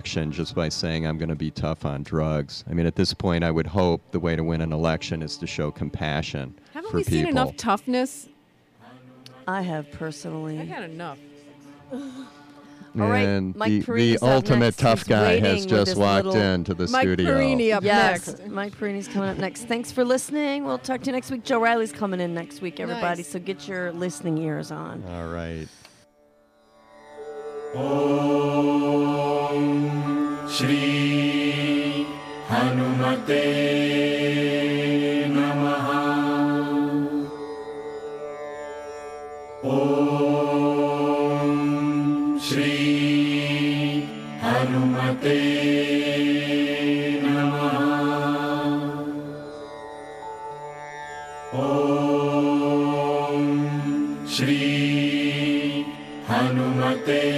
election just by saying I'm going to be tough on drugs. I mean, at this point, I would hope the way to win an election is to show compassion for people. Haven't we seen enough toughness? I have personally. I've had enough. All right, Mike the ultimate tough guy has just walked into the studio. Mike Perini up next. Mike Perini's coming up next. Thanks for listening. We'll talk to you next week. Joe Riley's coming in next week, everybody. Nice. So get your listening ears on. All right. Om Shri Hanumate Namaha. Om Shri Hanumate Namaha. Om Shri Hanumate.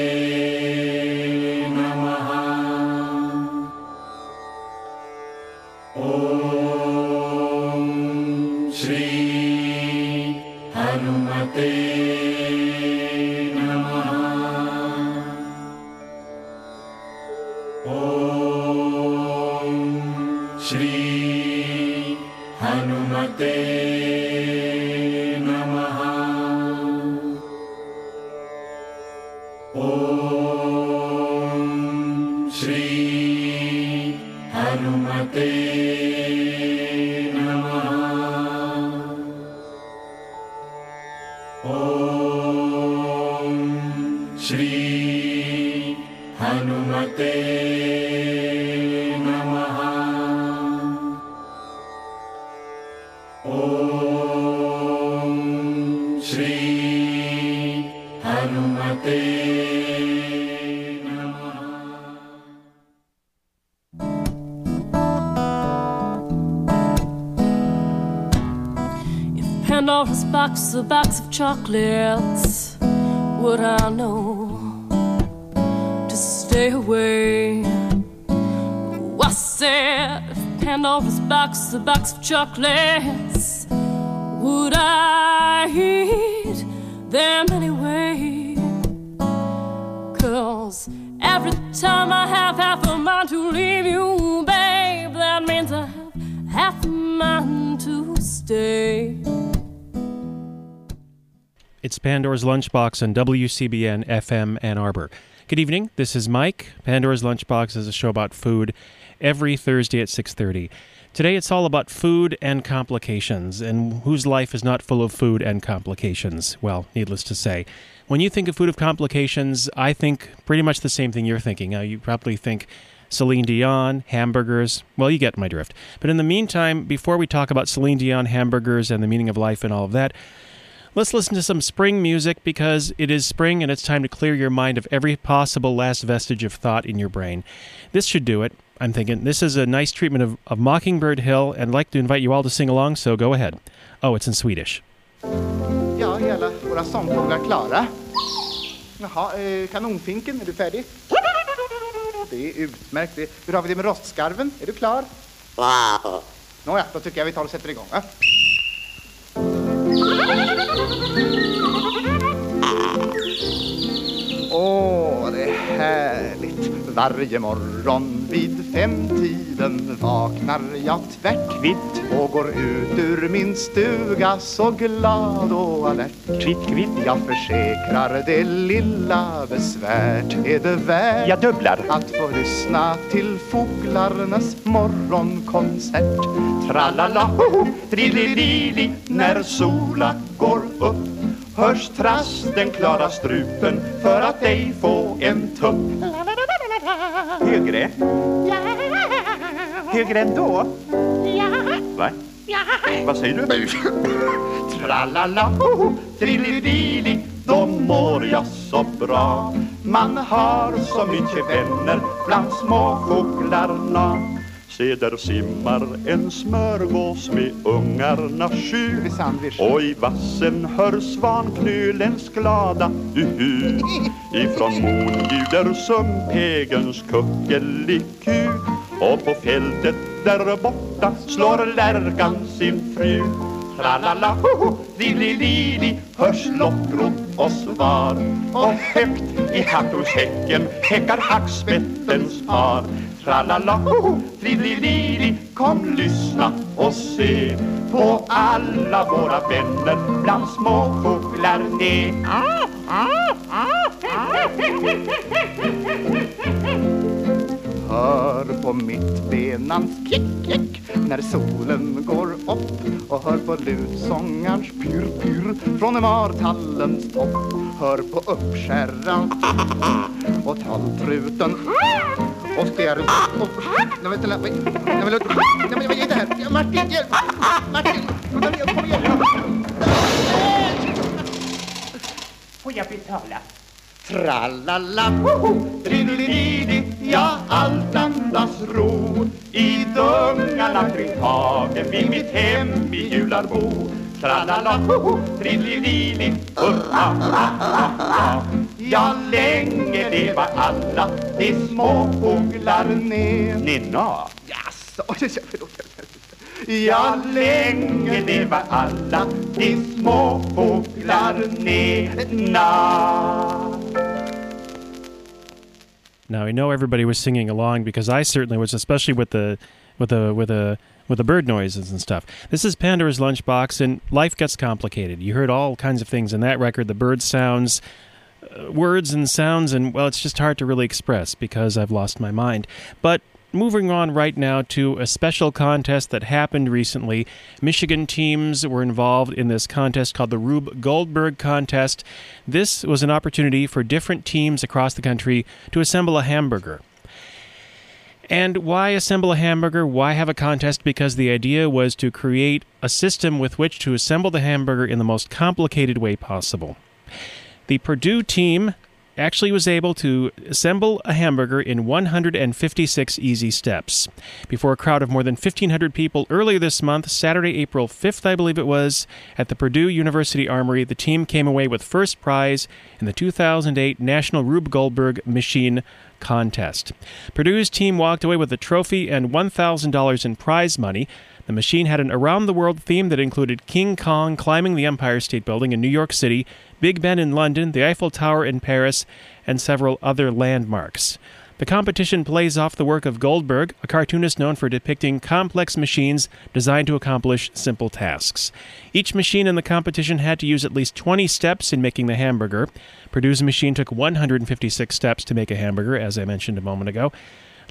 Pandora's box, a box of chocolates. Would I know to stay away? Oh, I said, Pandora's box, a box of chocolates. Would I eat them anyway? 'Cause every time I have half a mind to leave you, babe, that means I have half a mind to stay. It's Pandora's Lunchbox on WCBN-FM Ann Arbor. Good evening. This is Mike. Pandora's Lunchbox is a show about food every Thursday at 6:30. Today it's all about food and complications, and whose life is not full of food and complications? Well, needless to say. When you think of food of complications, I think pretty much the same thing you're thinking. Now, you probably think Celine Dion, hamburgers. Well, you get my drift. But in the meantime, before we talk about Celine Dion, hamburgers, and the meaning of life and all of that, let's listen to some spring music, because it is spring and it's time to clear your mind of every possible last vestige of thought in your brain. This should do it, I'm thinking. This is a nice treatment of Mockingbird Hill, and I'd like to invite you all to sing along, so go ahead. Oh, it's in Swedish. Ja, hela våra sångfåglar klara. Jaha, kanonfinken, är du färdig? Det är utmärkt. Hur har vi det med rostskarven? Är du klar? Nåja, då tycker jag vi tar och sätter igång, va? Åh, det är härligt. Varje morgon vid femtiden vaknar jag tvärtkvitt och går ut ur min stuga så glad och alert. Kvittkvitt, jag försäkrar det lilla besvärt är det värt. Jag dubblar. Att få lyssna till fåglarnas morgonkonsert. Tralala, hoho, trililili, när sola går upp. Hörs trasten klara strupen för att ej få en tupp. Högre? Ja. Högre än då? Ja. Va? Ja. Vad säger du? Tralala, hoho, trilidili, då mår jag så bra. Man har så mycket vänner bland småfåglarna. Se, där simmar en smörgås med ungarna sju. Och i vassen hör svanknölens glada uhu. Ifrån mon ljuder sumphegens kuckeliku. Och på fältet där borta slår lärgan sin fru. Tralala, hoho, li-li-li-li, hörslock runt oss var. Och högt i hattorsäcken häckar hackspettens par. Tralala, hoho, li-li-li-li, kom lyssna och se på alla våra vänner bland små fåglar ner. Hör på mitt benans kick-kick när solen går upp, och hör på lutsångarns pyr-pyr från martallens topp. Hör på uppskärran och talltruten och stjärn och... Nej, vad är det här? Martin, hjälp! Martin, kom igen! Får jag betala? Trallala, hoho, tridididi, ja, allt andas ro i dungarna kring tagen vid mitt hem i Jularbo. Trallala, hoho, tridididi, hurra, hurra, hurra, ja, länge leva alla de små fåglar ner. Nina! Jaså, ja, länge leva alla de små fåglar ner. Now, I know everybody was singing along because I certainly was, especially with the bird noises and stuff. This is Pandora's Lunchbox, and life gets complicated. You heard all kinds of things in that record, the bird sounds, words and sounds, and, well, it's just hard to really express because I've lost my mind. But moving on right now to a special contest that happened recently. Michigan teams were involved in this contest called the Rube Goldberg Contest. This was an opportunity for different teams across the country to assemble a hamburger. And why assemble a hamburger? Why have a contest? Because the idea was to create a system with which to assemble the hamburger in the most complicated way possible. The Purdue team actually was able to assemble a hamburger in 156 easy steps. Before a crowd of more than 1,500 people earlier this month, Saturday, April 5th, I believe it was, at the Purdue University Armory, the team came away with first prize in the 2008 National Rube Goldberg Machine Contest. Purdue's team walked away with a trophy and $1,000 in prize money. The machine had an around-the-world theme that included King Kong climbing the Empire State Building in New York City, Big Ben in London, the Eiffel Tower in Paris, and several other landmarks. The competition plays off the work of Goldberg, a cartoonist known for depicting complex machines designed to accomplish simple tasks. Each machine in the competition had to use at least 20 steps in making the hamburger. Purdue's machine took 156 steps to make a hamburger, as I mentioned a moment ago.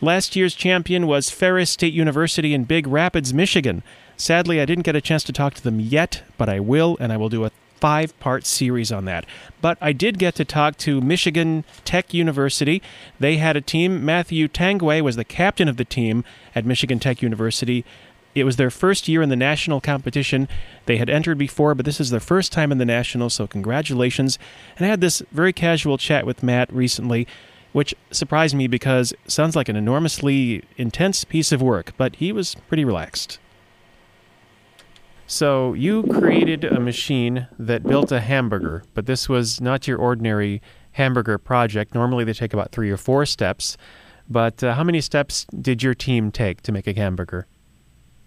Last year's champion was Ferris State University in Big Rapids, Michigan. Sadly, I didn't get a chance to talk to them yet, but I will, and I will do a 5-part series on that. But I did get to talk to Michigan Tech University. They had a team. Matthew Tanguay was the captain of the team at Michigan Tech University. It was their first year in the national competition. They had entered before, but this is their first time in the national, so congratulations. And I had this very casual chat with Matt recently, which surprised me because it sounds like an enormously intense piece of work, but he was pretty relaxed. So you created a machine that built a hamburger, but this was not your ordinary hamburger project. Normally they take about 3 or 4 steps, but how many steps did your team take to make a hamburger?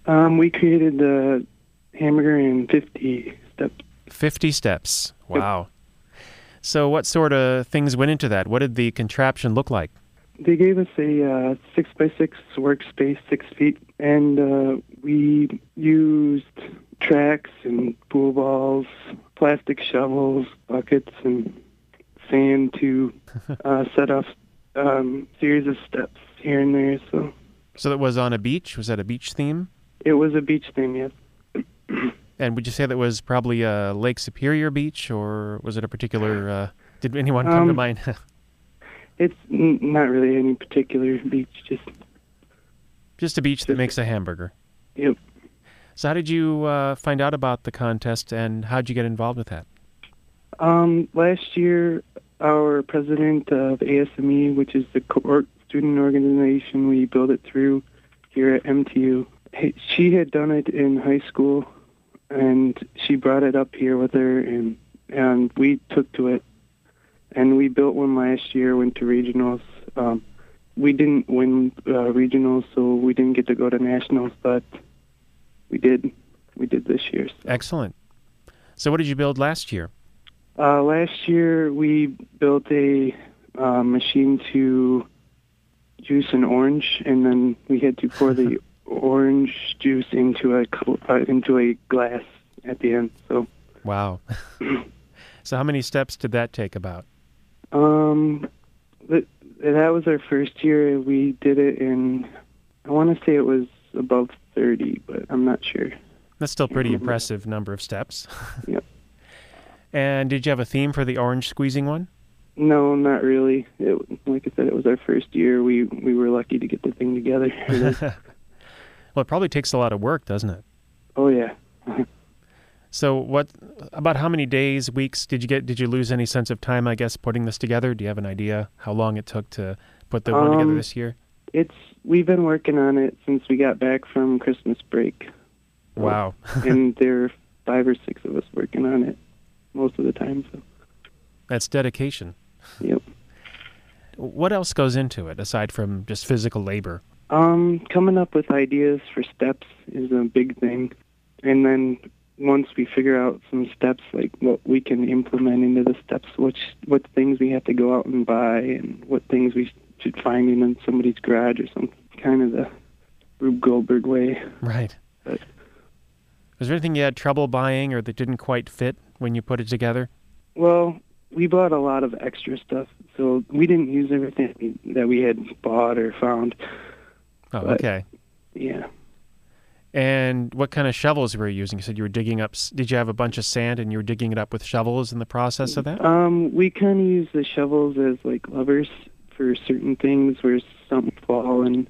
We created the hamburger in 50 steps. 50 steps. Wow. Yep. So what sort of things went into that? What did the contraption look like? They gave us a 6x6 workspace, 6 feet, and we used tracks and pool balls, plastic shovels, buckets, and sand to set off series of steps here and there. So that was on a beach? Was that a beach theme? It was a beach theme, yes. And would you say that was probably a Lake Superior beach, or was it a particular, did anyone come to mind? It's not really any particular beach, just a beach that makes a hamburger. Yep. So how did you find out about the contest, and how did you get involved with that? Last year, our president of ASME, which is the student organization we build it through here at MTU, she had done it in high school, and she brought it up here with her, and we took to it. And we built one last year, went to regionals. We didn't win regionals, so we didn't get to go to nationals, but we did. we did this year. So. Excellent. So what did you build last year? Last year we built a machine to juice an orange, and then we had to pour the orange juice into a glass at the end. So. Wow. So how many steps did that take about? That was our first year. We did it in, I want to say it was above 30, but I'm not sure. That's still pretty impressive number of steps. Yep. And did you have a theme for the orange squeezing one? No, not really. Like I said, it was our first year. We were lucky to get the thing together. Well, it probably takes a lot of work, doesn't it? Oh, yeah. So about how many days, weeks did you lose any sense of time, I guess, putting this together? Do you have an idea how long it took to put the one together this year? We've been working on it since we got back from Christmas break. Wow. And there are 5 or 6 of us working on it most of the time. So. That's dedication. Yep. What else goes into it aside from just physical labor? Coming up with ideas for steps is a big thing. And then once we figure out some steps, like what we can implement into the steps, what things we have to go out and buy, and what things we should find in somebody's garage or something, kind of the Rube Goldberg way. Right. But, was there anything you had trouble buying or that didn't quite fit when you put it together? Well, we bought a lot of extra stuff, so we didn't use everything that we had bought or found. Oh, but, okay. Yeah. And what kind of shovels were you using? You said you were digging up, did you have a bunch of sand and you were digging it up with shovels in the process of that? We kind of use the shovels as like levers for certain things where something fall and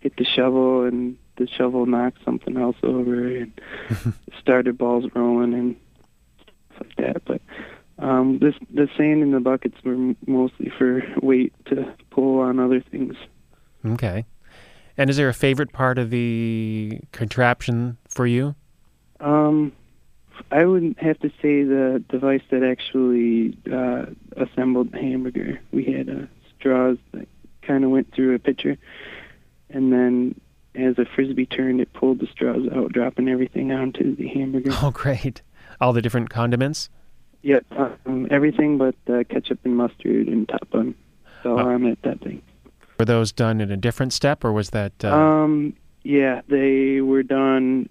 hit the shovel and the shovel knocked something else over and started balls rolling and stuff like that. But the sand in the buckets were mostly for weight to pull on other things. Okay. And is there a favorite part of the contraption for you? I would have to say the device that actually assembled the hamburger. We had straws that kind of went through a pitcher, and then as a frisbee turned, it pulled the straws out, dropping everything onto the hamburger. Oh, great. All the different condiments? Yeah, everything but ketchup and mustard and top bun. So I'm at that thing. Were those done in a different step, or was that... yeah, they were done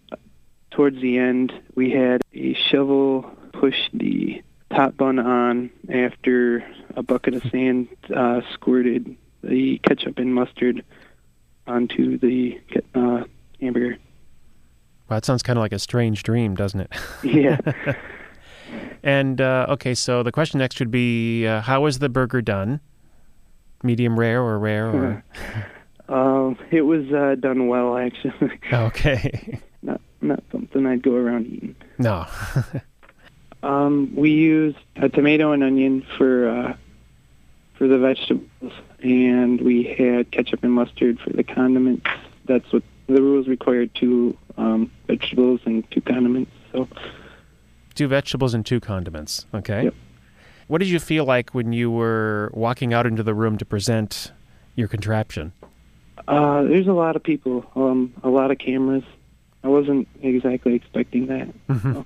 towards the end. We had a shovel push the top bun on after a bucket of sand squirted the ketchup and mustard onto the hamburger. Wow, that sounds kind of like a strange dream, doesn't it? Yeah. And, okay, so the question next would be, how was the burger done? Medium rare or rare? Or... it was done well, actually. Okay. Not something I'd go around eating. No. We used a tomato and onion for the vegetables, and we had ketchup and mustard for the condiments. That's what the rules required: 2 vegetables and 2 condiments. So. 2 vegetables and 2 condiments. Okay. Yep. What did you feel like when you were walking out into the room to present your contraption? There's a lot of people, a lot of cameras. I wasn't exactly expecting that. Mm-hmm. So.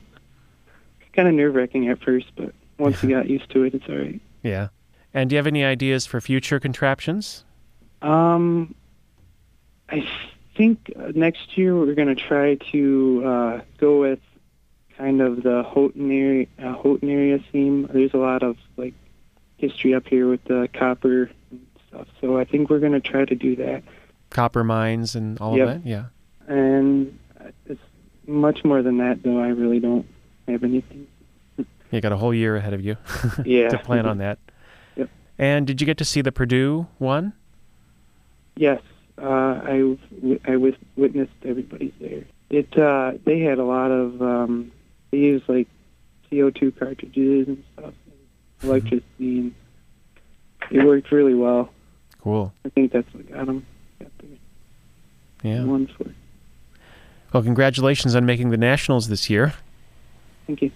It's kind of nerve-wracking at first, but once you got used to it, it's all right. Yeah. And do you have any ideas for future contraptions? I think next year we're going to try to go with kind of the Houghton area theme. There's a lot of like history up here with the copper and stuff, so I think we're going to try to do that. Copper mines and all of that, yeah. And it's much more than that, though. I really don't have anything. You got a whole year ahead of you to plan on that. Yep. And did you get to see the Purdue one? Yes, I witnessed everybody there. They had a lot of. They use, like, CO2 cartridges and stuff, and electricity, and it worked really well. Cool. I think that's what got them. Yeah. Wonderful. Well, congratulations on making the Nationals this year. Thank you.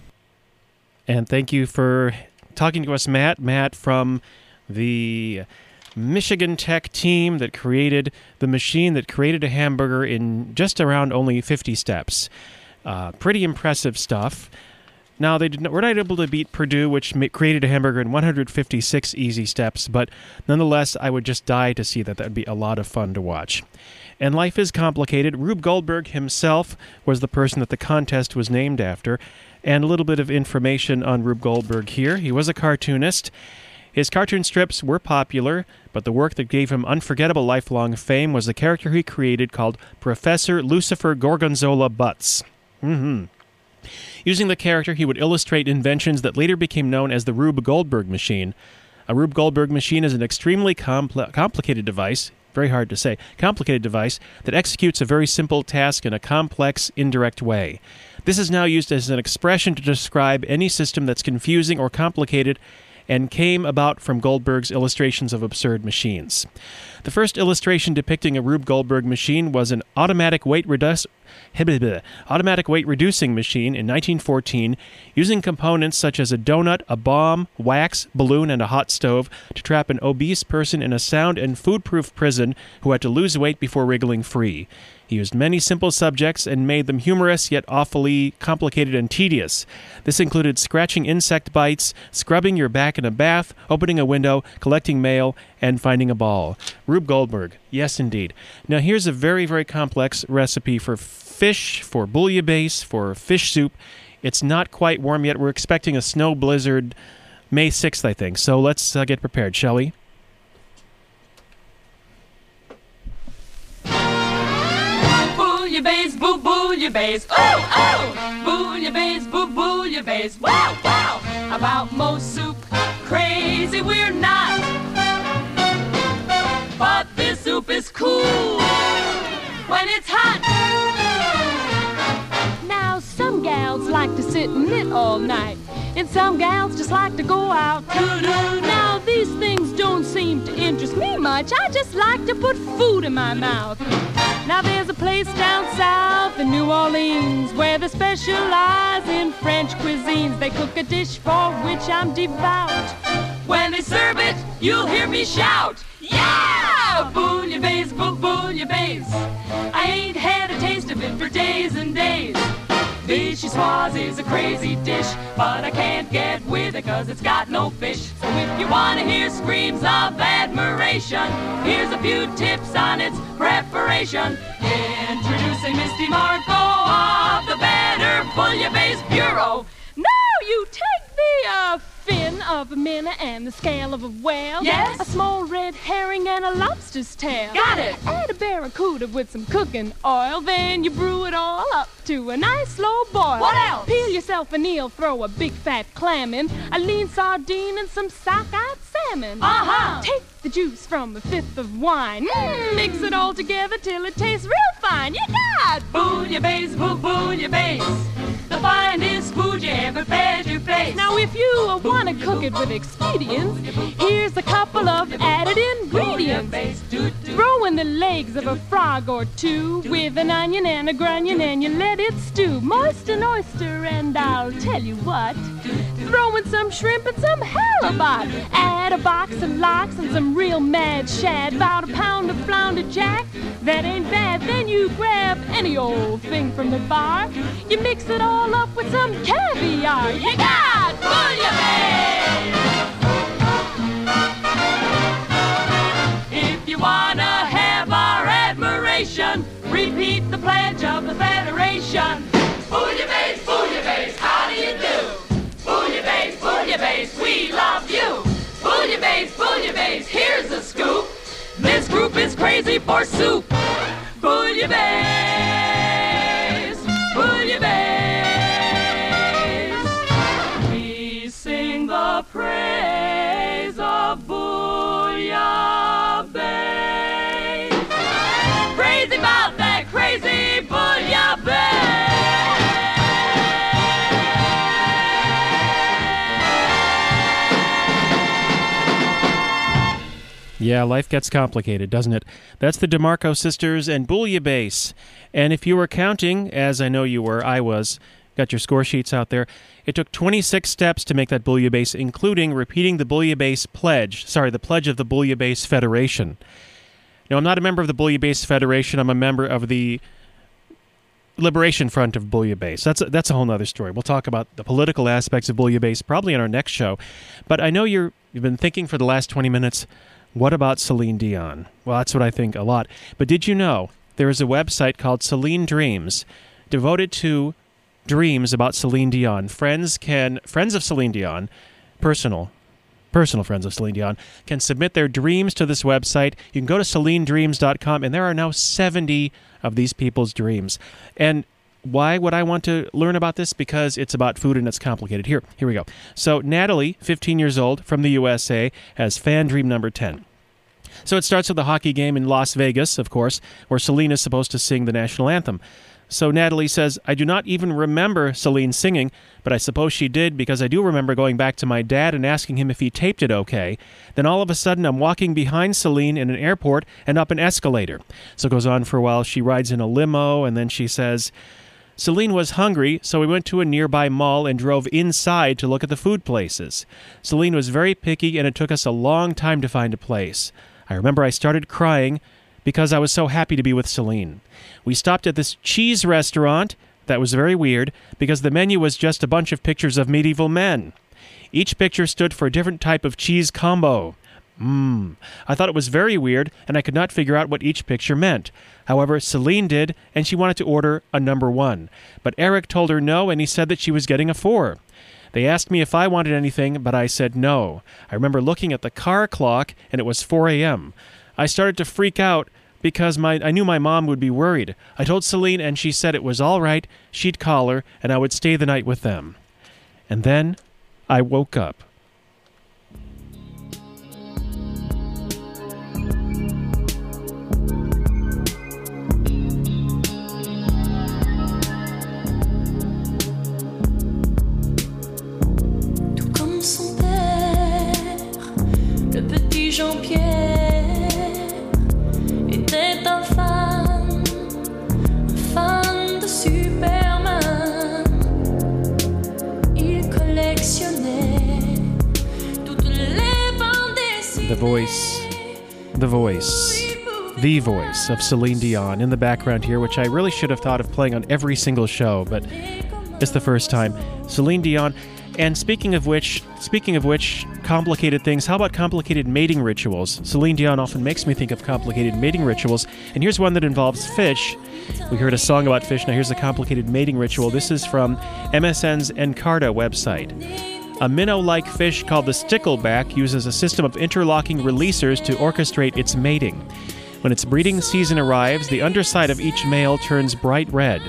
And thank you for talking to us, Matt. Matt from the Michigan Tech team that created the machine that created a hamburger in just around only 50 steps. Pretty impressive stuff. Now, they were not able to beat Purdue, which created a hamburger in 156 easy steps, but nonetheless, I would just die to see that. That would be a lot of fun to watch. And life is complicated. Rube Goldberg himself was the person that the contest was named after. And a little bit of information on Rube Goldberg here. He was a cartoonist. His cartoon strips were popular, but the work that gave him unforgettable lifelong fame was the character he created called Professor Lucifer Gorgonzola Butts. Using the character, he would illustrate inventions that later became known as the Rube Goldberg machine. A Rube Goldberg machine is an extremely complicated device, very hard to say, complicated device that executes a very simple task in a complex, indirect way. This is now used as an expression to describe any system that's confusing or complicated and came about from Goldberg's illustrations of absurd machines. The first illustration depicting a Rube Goldberg machine was an automatic weight reducing machine in 1914, using components such as a donut, a bomb, wax, balloon, and a hot stove to trap an obese person in a sound and food-proof prison who had to lose weight before wriggling free. He used many simple subjects and made them humorous yet awfully complicated and tedious. This included scratching insect bites, scrubbing your back in a bath, opening a window, collecting mail, and finding a ball. Rube Goldberg. Yes, indeed. Now, here's a very, very complex recipe for fish, for bouillabaisse, for fish soup. It's not quite warm yet. We're expecting a snow blizzard May 6th, I think. So let's get prepared, shall we? Bouillabaisse, boo, bouillabaisse, ooh, ooh! Bouillabaisse, boo, bouillabaisse, wow, wow! About most soup, crazy we're not, but this soup is cool when it's hot. Now some gals like to sit and knit all night, and some gals just like to go out. Now these things don't seem to interest me much. I just like to put food in my mouth. Now there's a place down south in New Orleans where they specialize in French cuisines. They cook a dish for which I'm devout. When they serve it, you'll hear me shout, yeah! Bouillabaisse, boo, bouillabaisse. I ain't had a taste of it for days and days. Vichyssoise is a crazy dish, but I can't get with it cause it's got no fish. So if you want to hear screams of admiration, here's a few tips on its preparation. Introducing Miss DeMarco of the Better Bouillabaisse Bureau. Now you take the fin of a minnow and the scale of a whale. Yes. A small red herring and a lobster's tail. Got it. Add a barracuda with some cooking oil, then you brew it all up to a nice slow boil. What else? Peel yourself an eel, throw a big fat clam in, a lean sardine and some sockeye salmon. Uh-huh. Take the juice from a fifth of wine. Mix it all together till it tastes real fine. You got bouillabaisse, boo bouillabaisse, the finest food you ever fed your face. Now if you want to cook it with expedience, here's a couple of added ingredients. Throw in the legs of a frog or two with an onion and a grunion and you let it stew. Moist an oyster and I'll tell you what, throw in some shrimp and some halibut. Add a box of lox and some real mad shad, about a pound of flounder jack, that ain't bad. Then you grab any old thing from the bar, you mix it all up with some caviar. You got bouillabaisse! If you wanna have our admiration, repeat the pledge of the Federation. Bouillabaisse, bouillabaisse, how do you do? Bouillabaisse, bouillabaisse, we love you. Bouillabaisse, bouillabaisse, here's a scoop. This group is crazy for soup. Bouillabaisse, bouillabaisse. We sing the praise of bouillabaisse. Crazy about that crazy bouillabaisse. Yeah, life gets complicated, doesn't it? That's the DeMarco sisters and bouillabaisse. And if you were counting, as I know you were, I was, got your score sheets out there, it took 26 steps to make that bouillabaisse, including repeating the bouillabaisse pledge. Sorry, the pledge of the Bouillabaisse Federation. Now, I'm not a member of the Bouillabaisse Federation. I'm a member of the Liberation Front of Bouillabaisse. That's a whole other story. We'll talk about the political aspects of Bouillabaisse probably in our next show. But I know you've been thinking for the last 20 minutes, what about Celine Dion? Well, that's what I think a lot. But did you know there is a website called Celine Dreams devoted to dreams about Celine Dion. Friends of Celine Dion, personal friends of Celine Dion, can submit their dreams to this website. You can go to CelineDreams.com, and there are now 70 of these people's dreams. And why would I want to learn about this? Because it's about food and it's complicated. Here we go. So Natalie, 15 years old, from the USA, has fan dream number 10. So it starts with the hockey game in Las Vegas, of course, where Celine is supposed to sing the national anthem. So Natalie says, I do not even remember Celine singing, but I suppose she did because I do remember going back to my dad and asking him if he taped it okay. Then all of a sudden, I'm walking behind Celine in an airport and up an escalator. So it goes on for a while. She rides in a limo, and then she says, Celine was hungry, so we went to a nearby mall and drove inside to look at the food places. Celine was very picky, and it took us a long time to find a place. I remember I started crying because I was so happy to be with Celine. We stopped at this cheese restaurant that was very weird because the menu was just a bunch of pictures of medieval men. Each picture stood for a different type of cheese combo. I thought it was very weird, and I could not figure out what each picture meant. However, Celine did, and she wanted to order a number 1. But Eric told her no, and he said that she was getting a 4. They asked me if I wanted anything, but I said no. I remember looking at the car clock, and it was 4 a.m. I started to freak out because I knew my mom would be worried. I told Celine, and she said it was all right. She'd call her, and I would stay the night with them. And then I woke up. Tout comme son père, le petit Jean-Pierre. The voice of Celine Dion in the background here, which I really should have thought of playing on every single show, but it's the first time. Celine Dion. And speaking of which, complicated things, how about complicated mating rituals? Celine Dion often makes me think of complicated mating rituals, and here's one that involves fish. We heard a song about fish, now here's a complicated mating ritual. This is from MSN's Encarta website. A minnow-like fish called the stickleback uses a system of interlocking releasers to orchestrate its mating. When its breeding season arrives, the underside of each male turns bright red.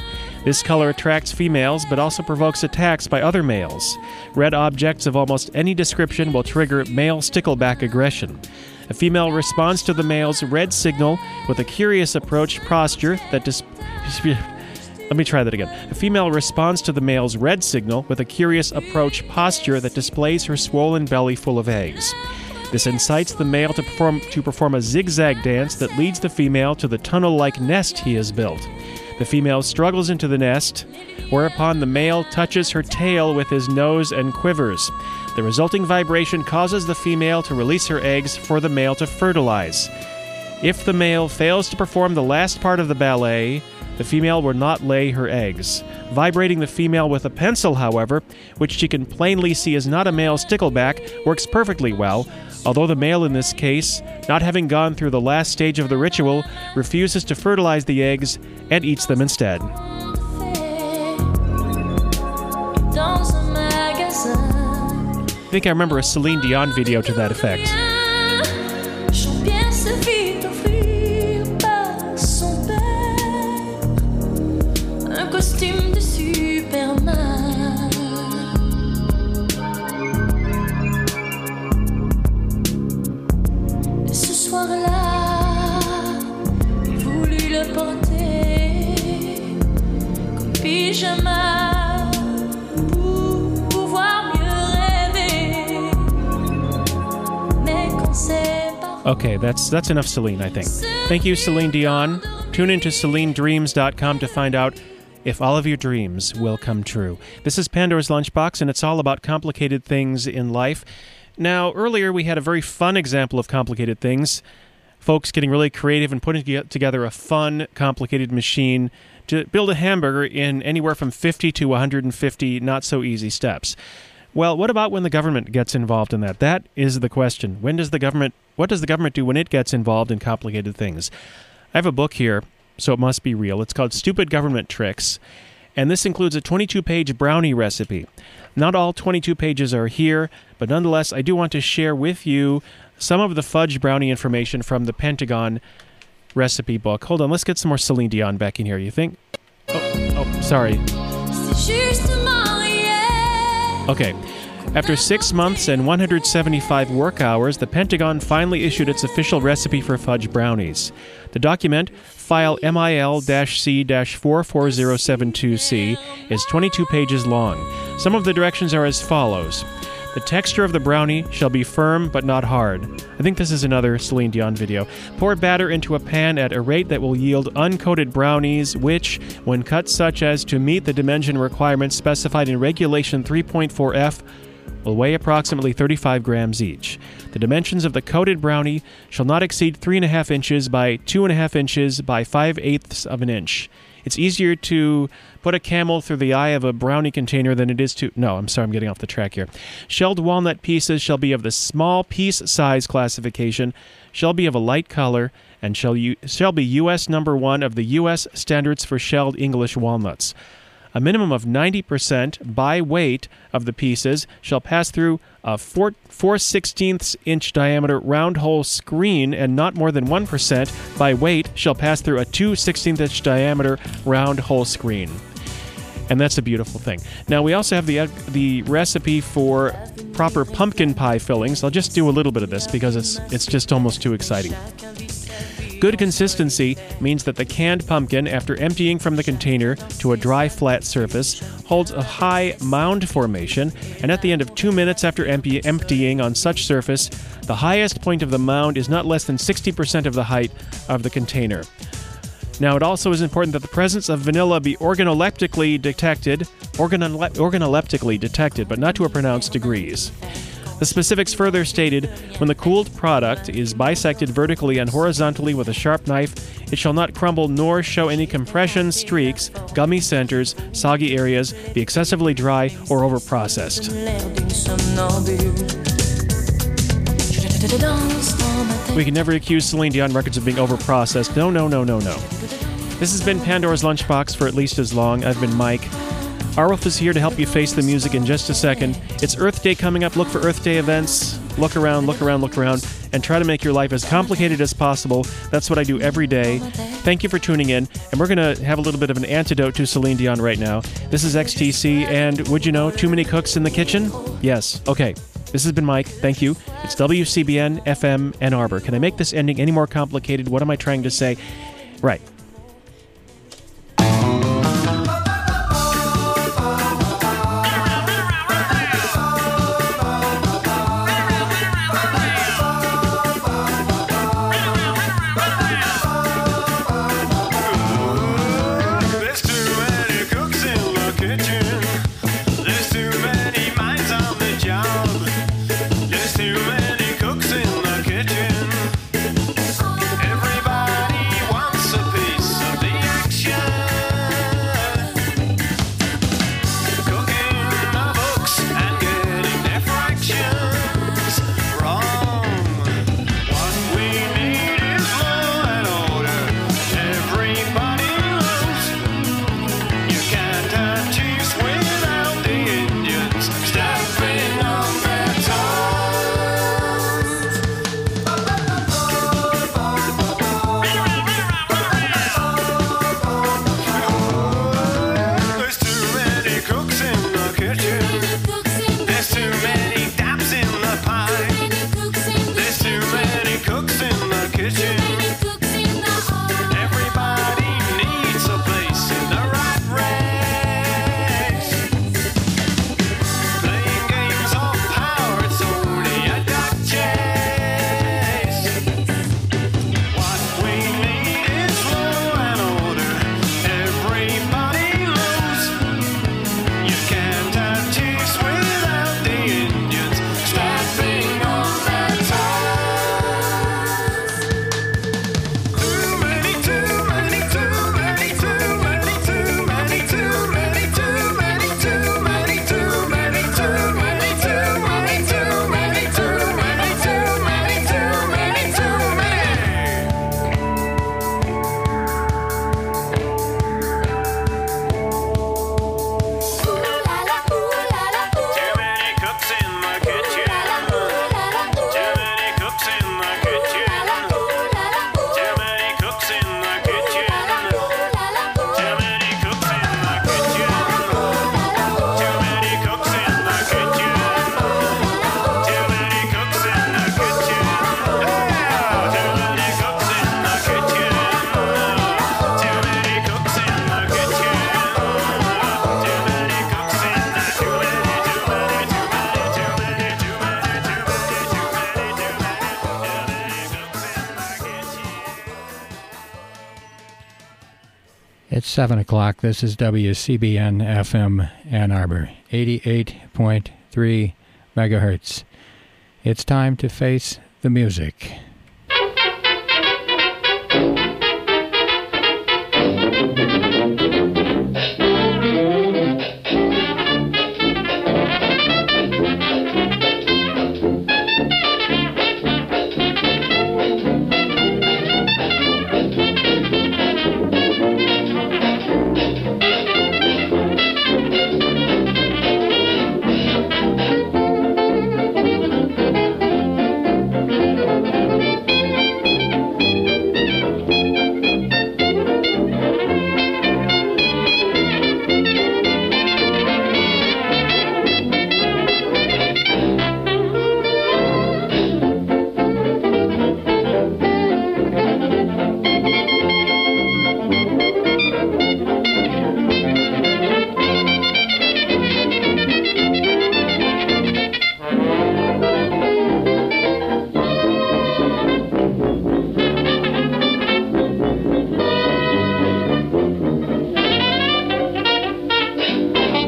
This color attracts females, but also provokes attacks by other males. Red objects of almost any description will trigger male stickleback aggression. A female responds to the male's red signal with a curious approach posture that A female responds to the male's red signal with a curious approach posture that displays her swollen belly full of eggs. This incites the male to perform a zigzag dance that leads the female to the tunnel-like nest he has built. The female struggles into the nest, whereupon the male touches her tail with his nose and quivers. The resulting vibration causes the female to release her eggs for the male to fertilize. If the male fails to perform the last part of the ballet, the female will not lay her eggs. Vibrating the female with a pencil, however, which she can plainly see is not a male stickleback, works perfectly well, although the male in this case, not having gone through the last stage of the ritual, refuses to fertilize the eggs and eats them instead. I think I remember a Celine Dion video to that effect. Okay, that's enough Celine, I think. Thank you, Celine Dion. Tune in to CelineDreams.com to find out if all of your dreams will come true. This is Pandora's Lunchbox, and it's all about complicated things in life. Now, earlier we had a very fun example of complicated things. Folks getting really creative and putting together a fun, complicated machine to build a hamburger in anywhere from 50 to 150 not-so-easy steps. Well, what about when the government gets involved in that? That is the question. What does the government do when it gets involved in complicated things? I have a book here, so it must be real. It's called Stupid Government Tricks, and this includes a 22-page brownie recipe. Not all 22 pages are here, but nonetheless, I do want to share with you some of the fudge brownie information from the Pentagon recipe book. Hold on, let's get some more Celine Dion back in here, you think? Oh, sorry. Okay. After 6 months and 175 work hours, the Pentagon finally issued its official recipe for fudge brownies. The document, file MIL-C44072C, is 22 pages long. Some of the directions are as follows. The texture of the brownie shall be firm but not hard. I think this is another Celine Dion video. Pour batter into a pan at a rate that will yield uncoated brownies, which, when cut such as to meet the dimension requirements specified in Regulation 3.4F, will weigh approximately 35 grams each. The dimensions of the coated brownie shall not exceed 3.5 inches by 2.5 inches by 5/8 of an inch. It's easier to put a camel through the eye of a brownie container than it is to... No, I'm sorry, I'm getting off the track here. Shelled walnut pieces shall be of the small piece size classification, shall be of a light color, and shall be U.S. number 1 of the U.S. standards for shelled English walnuts. A minimum of 90% by weight of the pieces shall pass through a 4/16 inch diameter round hole screen, and not more than 1% by weight shall pass through a 2/16 inch diameter round hole screen. And that's a beautiful thing. Now, we also have the recipe for proper pumpkin pie fillings. I'll just do a little bit of this because it's just almost too exciting. Good consistency means that the canned pumpkin, after emptying from the container to a dry, flat surface, holds a high mound formation, and at the end of 2 minutes after emptying on such surface, the highest point of the mound is not less than 60% of the height of the container. Now, it also is important that the presence of vanilla be organoleptically detected, but not to a pronounced degrees. The specifics further stated, when the cooled product is bisected vertically and horizontally with a sharp knife, it shall not crumble nor show any compression streaks, gummy centers, soggy areas, be excessively dry or overprocessed. We can never accuse Celine Dion records of being overprocessed. No, no, no, no, no. This has been Pandora's Lunchbox for at least as long. I've been Mike. Our Wolf is here to help you face the music in just a second. It's Earth Day coming up. Look for Earth Day events. Look around, and try to make your life as complicated as possible. That's what I do every day. Thank you for tuning in, and we're going to have a little bit of an antidote to Celine Dion right now. This is XTC, and would you know, too many cooks in the kitchen? Yes. Okay. This has been Mike. Thank you. It's WCBN-FM Ann Arbor. Can I make this ending any more complicated? What am I trying to say? Right. It's 7 o'clock. This is WCBN-FM Ann Arbor, 88.3 megahertz. It's time to face the music.